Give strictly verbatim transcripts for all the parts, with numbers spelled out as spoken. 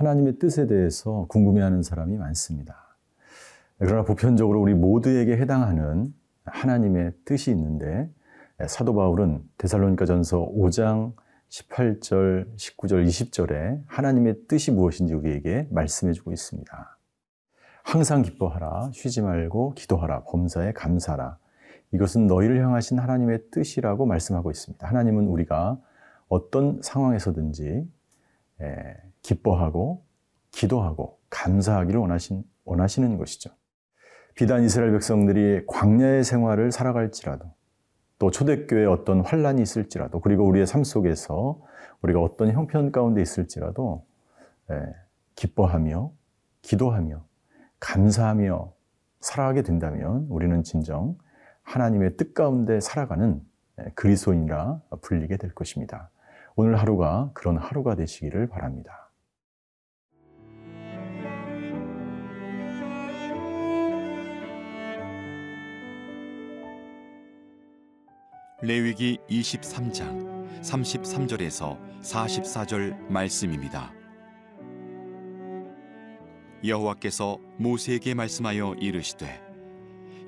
하나님의 뜻에 대해서 궁금해하는 사람이 많습니다. 그러나 보편적으로 우리 모두에게 해당하는 하나님의 뜻이 있는데 사도 바울은 데살로니가전서 오 장 십팔 절, 십구 절, 이십 절에 하나님의 뜻이 무엇인지 우리에게 말씀해주고 있습니다. 항상 기뻐하라, 쉬지 말고 기도하라, 범사에 감사하라. 이것은 너희를 향하신 하나님의 뜻이라고 말씀하고 있습니다. 하나님은 우리가 어떤 상황에서든지 기뻐하고 기도하고 감사하기를 원하신, 원하시는 것이죠. 비단 이스라엘 백성들이 광야의 생활을 살아갈지라도 또 초대교회에 어떤 환란이 있을지라도 그리고 우리의 삶 속에서 우리가 어떤 형편 가운데 있을지라도 기뻐하며 기도하며 감사하며 살아가게 된다면 우리는 진정 하나님의 뜻 가운데 살아가는 그리스도인이라 불리게 될 것입니다. 오늘 하루가 그런 하루가 되시기를 바랍니다. 레위기 이십삼 장 삼십삼 절에서 사십사 절 말씀입니다. 여호와께서 모세에게 말씀하여 이르시되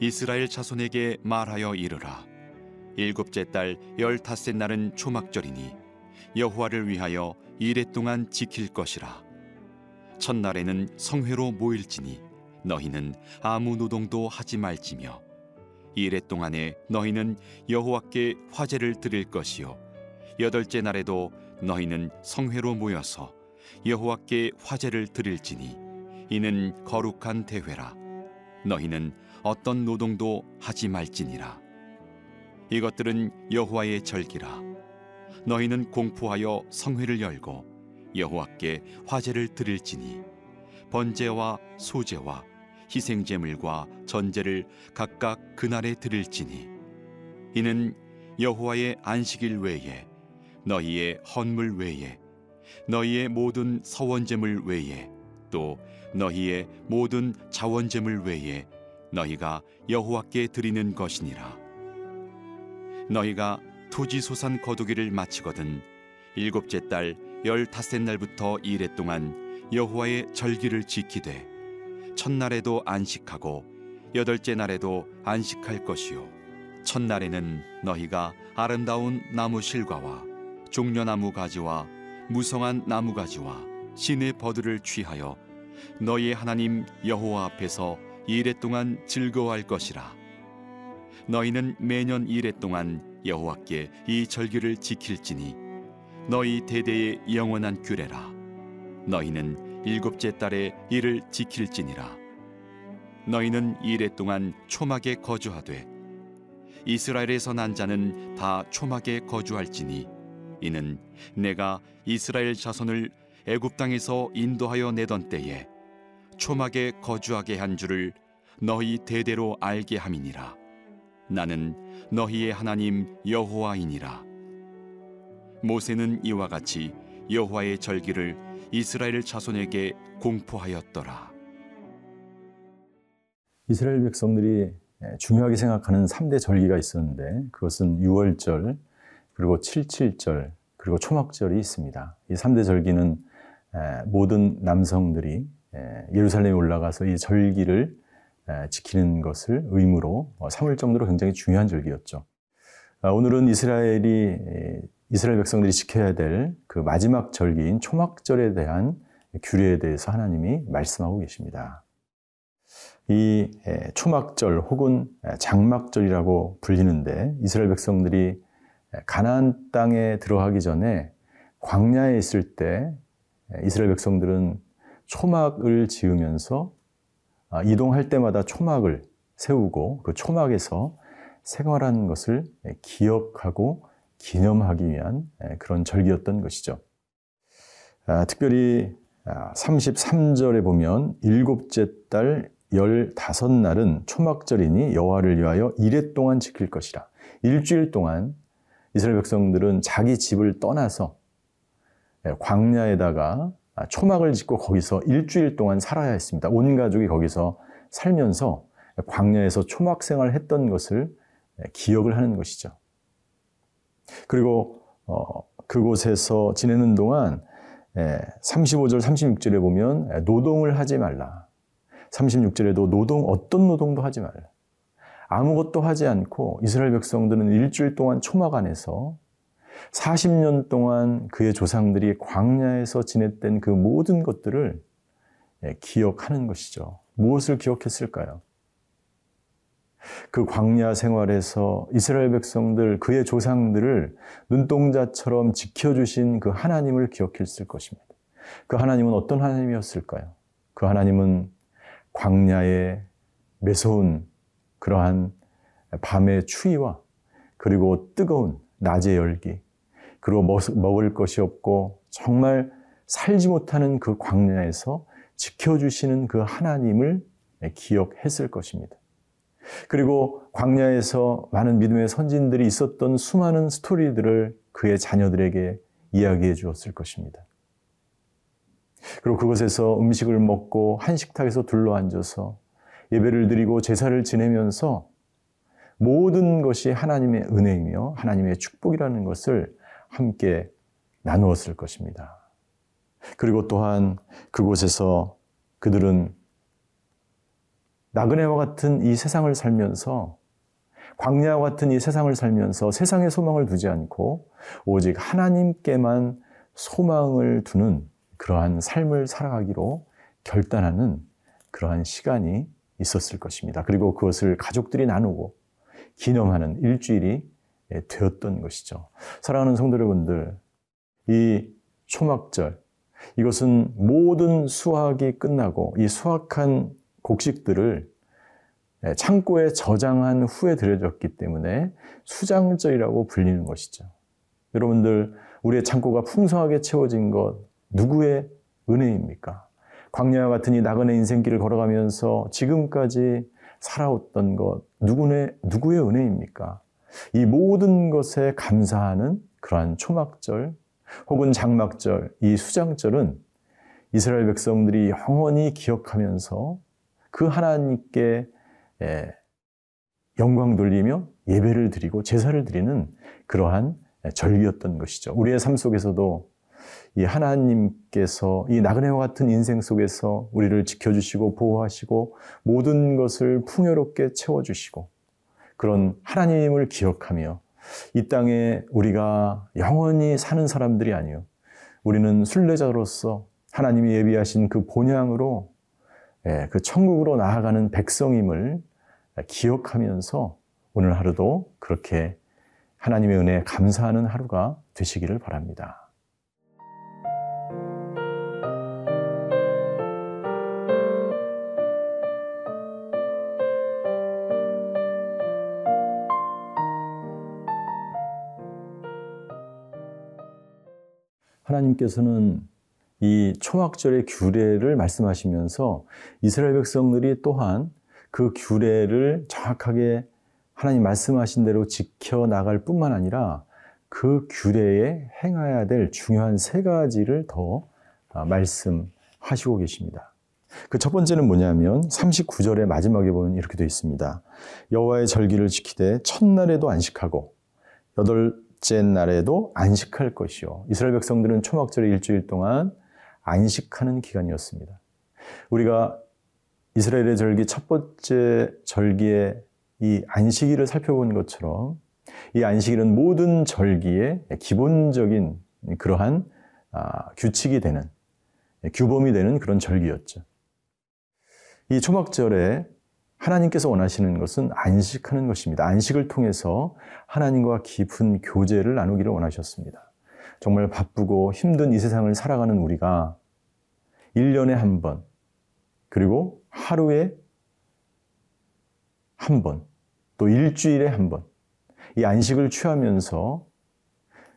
이스라엘 자손에게 말하여 이르라. 일곱째 달 열다섯 날은 초막절이니 여호와를 위하여 이레 동안 지킬 것이라. 첫날에는 성회로 모일지니 너희는 아무 노동도 하지 말지며 이레 동안에 너희는 여호와께 화제를 드릴 것이요 여덟째 날에도 너희는 성회로 모여서 여호와께 화제를 드릴지니 이는 거룩한 대회라. 너희는 어떤 노동도 하지 말지니라. 이것들은 여호와의 절기라. 너희는 공포하여 성회를 열고 여호와께 화제를 드릴지니 번제와 소제와 희생제물과 전제를 각각 그날에 드릴지니 이는 여호와의 안식일 외에 너희의 헌물 외에 너희의 모든 서원제물 외에 또 너희의 모든 자원제물 외에 너희가 여호와께 드리는 것이니라. 너희가 토지 소산 거두기를 마치거든 일곱째 달 열다섯 날부터 이레 동안 여호와의 절기를 지키되 첫날에도 안식하고 여덟째 날에도 안식할 것이요 첫날에는 너희가 아름다운 나무 실과와 종려나무 가지와 무성한 나무 가지와 신의 버드를 취하여 너희의 하나님 여호와 앞에서 이레 동안 즐거워할 것이라. 너희는 매년 이레 동안 여호와께 이 절기를 지킬지니 너희 대대의 영원한 규례라. 너희는 일곱째 달에 이를 지킬지니라. 너희는 이레 동안 초막에 거주하되 이스라엘에서 난 자는 다 초막에 거주할지니 이는 내가 이스라엘 자손을 애굽 땅에서 인도하여 내던 때에 초막에 거주하게 한 줄을 너희 대대로 알게 함이니라. 나는 너희의 하나님 여호와이니라. 모세는 이와 같이 여호와의 절기를 이스라엘 자손에게 공포하였더라. 이스라엘 백성들이 중요하게 생각하는 삼 대 절기가 있었는데 그것은 유월절, 그리고 칠칠절, 그리고 초막절이 있습니다. 이 삼 대 절기는 모든 남성들이 예루살렘에 올라가서 이 절기를 지키는 것을 의무로 삼을 정도로 굉장히 중요한 절기였죠. 오늘은 이스라엘이 이스라엘 백성들이 지켜야 될 그 마지막 절기인 초막절에 대한 규례에 대해서 하나님이 말씀하고 계십니다. 이 초막절 혹은 장막절이라고 불리는데 이스라엘 백성들이 가나안 땅에 들어가기 전에 광야에 있을 때 이스라엘 백성들은 초막을 지으면서 이동할 때마다 초막을 세우고 그 초막에서 생활한 것을 기억하고 기념하기 위한 그런 절기였던 것이죠. 특별히 삼십삼 절에 보면 일곱째 달 열다섯 날은 초막절이니 여호와를 위하여 이레 동안 지킬 것이라. 일주일 동안 이스라엘 백성들은 자기 집을 떠나서 광야에다가 초막을 짓고 거기서 일주일 동안 살아야 했습니다. 온 가족이 거기서 살면서 광야에서 초막 생활을 했던 것을 기억을 하는 것이죠. 그리고 그곳에서 지내는 동안 삼십오 절, 삼십육 절에 보면 노동을 하지 말라. 삼십육 절에도 노동, 어떤 노동도 하지 말라. 아무것도 하지 않고 이스라엘 백성들은 일주일 동안 초막 안에서 사십 년 동안 그의 조상들이 광야에서 지냈던 그 모든 것들을 기억하는 것이죠. 무엇을 기억했을까요? 그 광야 생활에서 이스라엘 백성들, 그의 조상들을 눈동자처럼 지켜주신 그 하나님을 기억했을 것입니다. 그 하나님은 어떤 하나님이었을까요? 그 하나님은 광야의 매서운 그러한 밤의 추위와 그리고 뜨거운 낮의 열기, 그리고 먹을 것이 없고 정말 살지 못하는 그 광야에서 지켜주시는 그 하나님을 기억했을 것입니다. 그리고 광야에서 많은 믿음의 선진들이 있었던 수많은 스토리들을 그의 자녀들에게 이야기해 주었을 것입니다. 그리고 그곳에서 음식을 먹고 한 식탁에서 둘러앉아서 예배를 드리고 제사를 지내면서 모든 것이 하나님의 은혜이며 하나님의 축복이라는 것을 함께 나누었을 것입니다. 그리고 또한 그곳에서 그들은 나그네와 같은 이 세상을 살면서, 광야와 같은 이 세상을 살면서 세상에 소망을 두지 않고 오직 하나님께만 소망을 두는 그러한 삶을 살아가기로 결단하는 그러한 시간이 있었을 것입니다. 그리고 그것을 가족들이 나누고 기념하는 일주일이 되었던 것이죠. 사랑하는 성도 여러분들, 이 초막절, 이것은 모든 수확이 끝나고 이 수확한 곡식들을 창고에 저장한 후에 들여졌기 때문에 수장절이라고 불리는 것이죠. 여러분들, 우리의 창고가 풍성하게 채워진 것 누구의 은혜입니까? 광야와 같은 이 나그네 인생길을 걸어가면서 지금까지 살아왔던 것 누구의, 누구의 은혜입니까? 이 모든 것에 감사하는 그러한 초막절 혹은 장막절, 이 수장절은 이스라엘 백성들이 영원히 기억하면서 그 하나님께 영광 돌리며 예배를 드리고 제사를 드리는 그러한 절기였던 것이죠. 우리의 삶 속에서도 이 하나님께서 이 나그네와 같은 인생 속에서 우리를 지켜주시고 보호하시고 모든 것을 풍요롭게 채워주시고 그런 하나님을 기억하며 이 땅에 우리가 영원히 사는 사람들이 아니요, 우리는 순례자로서 하나님이 예비하신 그 본향으로, 그 천국으로 나아가는 백성임을 기억하면서 오늘 하루도 그렇게 하나님의 은혜에 감사하는 하루가 되시기를 바랍니다. 하나님께서는 이 초막절의 규례를 말씀하시면서 이스라엘 백성들이 또한 그 규례를 정확하게 하나님 말씀하신 대로 지켜나갈 뿐만 아니라 그 규례에 행해야 될 중요한 세 가지를 더 말씀하시고 계십니다. 그 첫 번째는 뭐냐면 삼십구 절의 마지막에 보면 이렇게 되어 있습니다. 여호와의 절기를 지키되 첫날에도 안식하고 여덟째 날에도 안식할 것이요. 이스라엘 백성들은 초막절의 일주일 동안 안식하는 기간이었습니다. 우리가 이스라엘의 절기 첫 번째 절기의 이 안식일을 살펴본 것처럼 이 안식일은 모든 절기의 기본적인 그러한 규칙이 되는, 규범이 되는 그런 절기였죠. 이 초막절에 하나님께서 원하시는 것은 안식하는 것입니다. 안식을 통해서 하나님과 깊은 교제를 나누기를 원하셨습니다. 정말 바쁘고 힘든 이 세상을 살아가는 우리가 일 년에 한 번, 그리고 하루에 한 번, 또 일주일에 한 번, 이 안식을 취하면서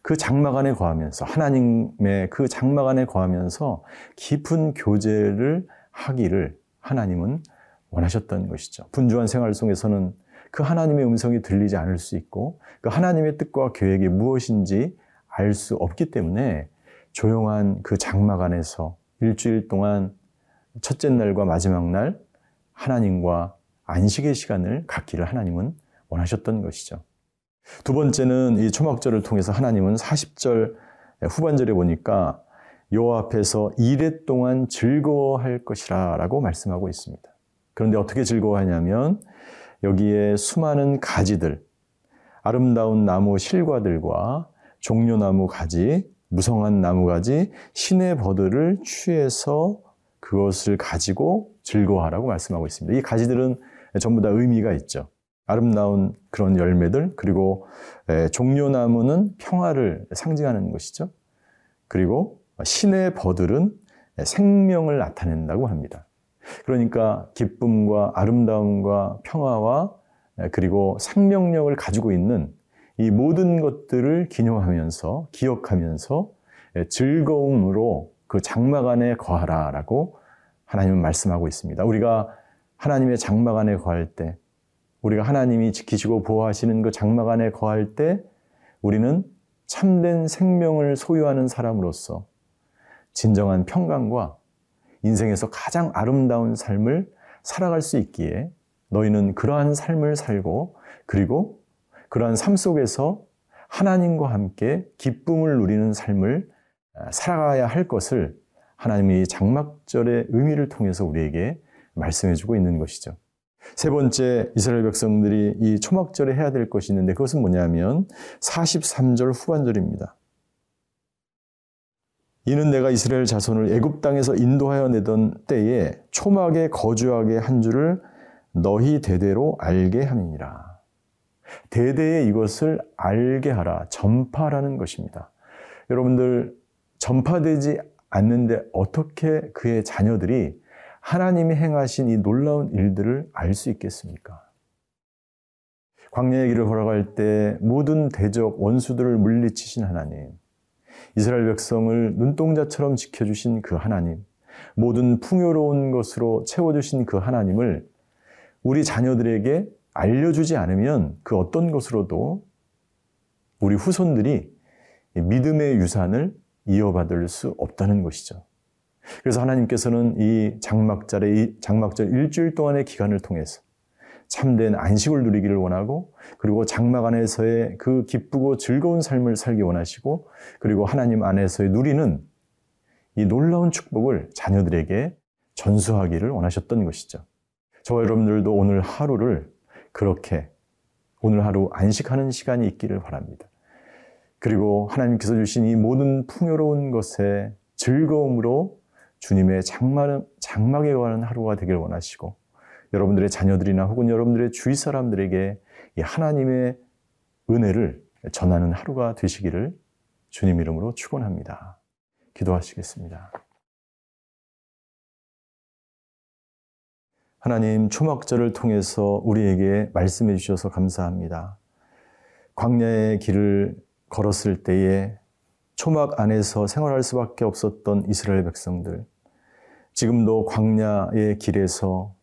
그 장막 안에 거하면서, 하나님의 그 장막 안에 거하면서 깊은 교제를 하기를 하나님은 원하셨던 것이죠. 분주한 생활 속에서는 그 하나님의 음성이 들리지 않을 수 있고 그 하나님의 뜻과 계획이 무엇인지 알 수 없기 때문에 조용한 그 장막 안에서 일주일 동안 첫째 날과 마지막 날 하나님과 안식의 시간을 갖기를 하나님은 원하셨던 것이죠. 두 번째는 이 초막절을 통해서 하나님은 사십 절 후반절에 보니까 여호와 앞에서 이레 동안 즐거워할 것이라 라고 말씀하고 있습니다. 그런데 어떻게 즐거워하냐면 여기에 수많은 가지들, 아름다운 나무 실과들과 종려나무 가지, 무성한 나무 가지, 신의 버드를 취해서 그것을 가지고 즐거워하라고 말씀하고 있습니다. 이 가지들은 전부 다 의미가 있죠. 아름다운 그런 열매들, 그리고 종려나무는 평화를 상징하는 것이죠. 그리고 신의 버들은 생명을 나타낸다고 합니다. 그러니까 기쁨과 아름다움과 평화와 그리고 생명력을 가지고 있는 이 모든 것들을 기념하면서, 기억하면서 즐거움으로 그 장막 안에 거하라라고 하나님은 말씀하고 있습니다. 우리가 하나님의 장막 안에 거할 때, 우리가 하나님이 지키시고 보호하시는 그 장막 안에 거할 때 우리는 참된 생명을 소유하는 사람으로서 진정한 평강과 인생에서 가장 아름다운 삶을 살아갈 수 있기에 너희는 그러한 삶을 살고 그리고 그러한 삶 속에서 하나님과 함께 기쁨을 누리는 삶을 살아가야 할 것을 하나님이 장막절의 의미를 통해서 우리에게 말씀해주고 있는 것이죠. 세 번째, 이스라엘 백성들이 이 초막절에 해야 될 것이 있는데 그것은 뭐냐면 사십삼 절 후반절입니다. 이는 내가 이스라엘 자손을 애굽 땅에서 인도하여 내던 때에 초막에 거주하게 한 줄을 너희 대대로 알게 함이니라. 대대에 이것을 알게 하라, 전파라는 것입니다. 여러분들, 전파되지 않는데 어떻게 그의 자녀들이 하나님이 행하신 이 놀라운 일들을 알 수 있겠습니까? 광야의 길을 걸어갈 때 모든 대적 원수들을 물리치신 하나님, 이스라엘 백성을 눈동자처럼 지켜주신 그 하나님, 모든 풍요로운 것으로 채워주신 그 하나님을 우리 자녀들에게 알려주지 않으면 그 어떤 것으로도 우리 후손들이 믿음의 유산을 이어받을 수 없다는 것이죠. 그래서 하나님께서는 이 장막절의, 장막절 일주일 동안의 기간을 통해서 참된 안식을 누리기를 원하고, 그리고 장막 안에서의 그 기쁘고 즐거운 삶을 살기 원하시고, 그리고 하나님 안에서의 누리는 이 놀라운 축복을 자녀들에게 전수하기를 원하셨던 것이죠. 저와 여러분들도 오늘 하루를 그렇게, 오늘 하루 안식하는 시간이 있기를 바랍니다. 그리고 하나님께서 주신 이 모든 풍요로운 것에 즐거움으로 주님의 장막, 장막에 관한 하루가 되길 원하시고, 여러분들의 자녀들이나 혹은 여러분들의 주위 사람들에게 이 하나님의 은혜를 전하는 하루가 되시기를 주님 이름으로 축원합니다. 기도하시겠습니다. 하나님, 초막절을 통해서 우리에게 말씀해 주셔서 감사합니다. 광야의 길을 걸었을 때에 초막 안에서 생활할 수밖에 없었던 이스라엘 백성들, 지금도 광야의 길에서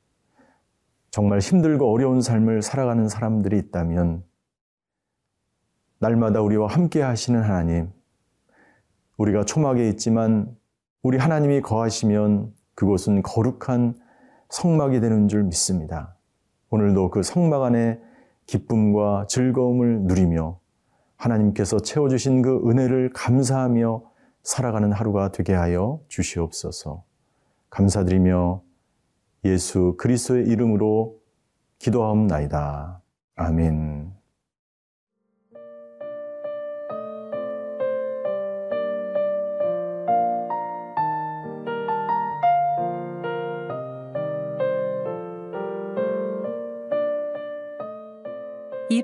정말 힘들고 어려운 삶을 살아가는 사람들이 있다면 날마다 우리와 함께 하시는 하나님, 우리가 초막에 있지만 우리 하나님이 거하시면 그곳은 거룩한 성막이 되는 줄 믿습니다. 오늘도 그 성막 안에 기쁨과 즐거움을 누리며 하나님께서 채워주신 그 은혜를 감사하며 살아가는 하루가 되게 하여 주시옵소서. 감사드리며 예수 그리스도의 이름으로 기도하옵나이다. 아멘. 이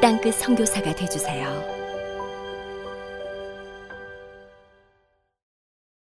땅끝 선교사가 되어주세요.